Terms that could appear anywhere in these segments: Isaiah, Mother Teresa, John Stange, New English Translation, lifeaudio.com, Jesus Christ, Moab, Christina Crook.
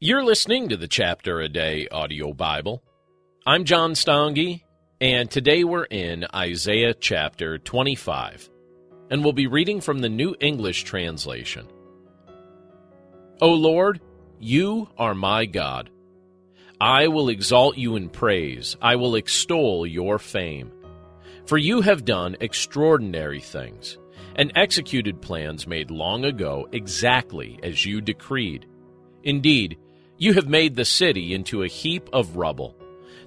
You're listening to the Chapter a Day Audio Bible. I'm John Stange, and today we're in Isaiah chapter 25, and we'll be reading from the New English Translation. O Lord, you are my God. I will exalt you in praise. I will extol your fame. For you have done extraordinary things, and executed plans made long ago exactly as you decreed. Indeed, you have made the city into a heap of rubble,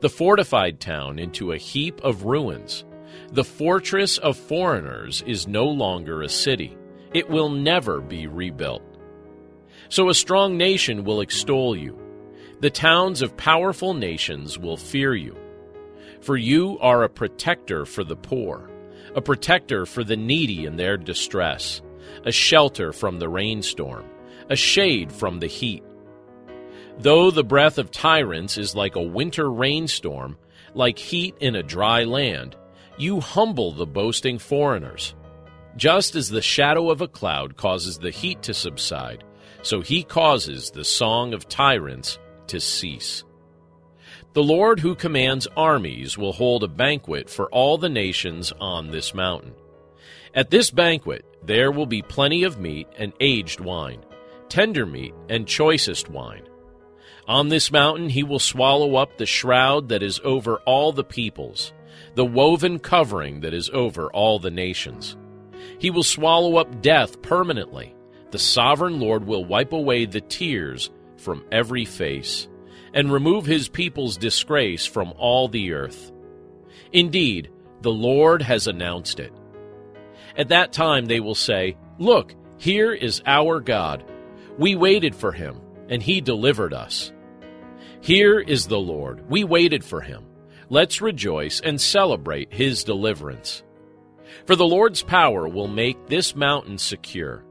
the fortified town into a heap of ruins. The fortress of foreigners is no longer a city. It will never be rebuilt. So a strong nation will extol you. The towns of powerful nations will fear you. For you are a protector for the poor, a protector for the needy in their distress, a shelter from the rainstorm, a shade from the heat. Though the breath of tyrants is like a winter rainstorm, like heat in a dry land, you humble the boasting foreigners. Just as the shadow of a cloud causes the heat to subside, so he causes the song of tyrants to cease. The Lord who commands armies will hold a banquet for all the nations on this mountain. At this banquet there will be plenty of meat and aged wine, tender meat and choicest wine. On this mountain he will swallow up the shroud that is over all the peoples, the woven covering that is over all the nations. He will swallow up death permanently. The sovereign Lord will wipe away the tears from every face, and remove his people's disgrace from all the earth. Indeed, the Lord has announced it. At that time they will say, "Look, here is our God. We waited for him, and he delivered us. Here is the Lord. We waited for him. Let's rejoice and celebrate his deliverance." For the Lord's power will make this mountain secure.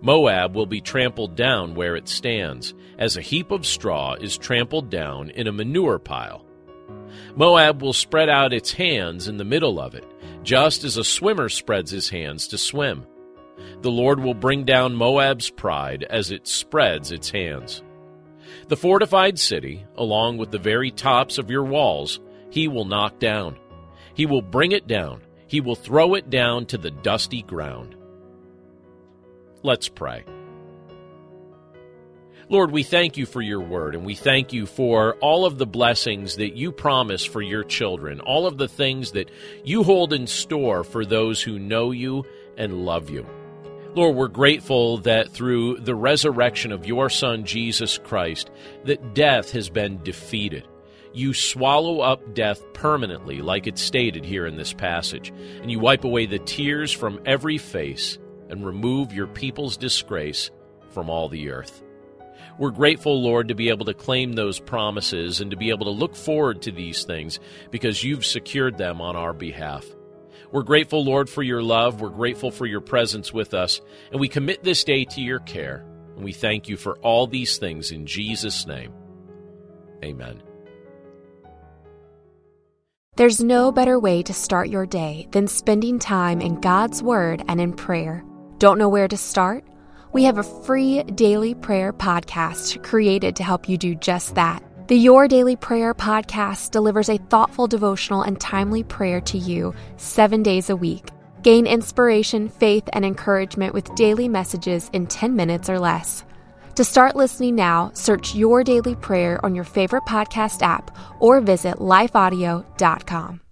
Moab will be trampled down where it stands, as a heap of straw is trampled down in a manure pile. Moab will spread out its hands in the middle of it, just as a swimmer spreads his hands to swim. The Lord will bring down Moab's pride as it spreads its hands. The fortified city, along with the very tops of your walls, he will knock down. He will bring it down. He will throw it down to the dusty ground. Let's pray. Lord, we thank you for your word, and we thank you for all of the blessings that you promise for your children, all of the things that you hold in store for those who know you and love you. Lord, we're grateful that through the resurrection of your Son, Jesus Christ, that death has been defeated. You swallow up death permanently, like it's stated here in this passage, and you wipe away the tears from every face and remove your people's disgrace from all the earth. We're grateful, Lord, to be able to claim those promises and to be able to look forward to these things because you've secured them on our behalf. We're grateful, Lord, for your love. We're grateful for your presence with us, and we commit this day to your care, and we thank you for all these things in Jesus' name. Amen. There's no better way to start your day than spending time in God's Word and in prayer. Don't know where to start? We have a free daily prayer podcast created to help you do just that. The Your Daily Prayer podcast delivers a thoughtful devotional and timely prayer to you 7 days a week. Gain inspiration, faith, and encouragement with daily messages in 10 minutes or less. To start listening now, search Your Daily Prayer on your favorite podcast app or visit lifeaudio.com.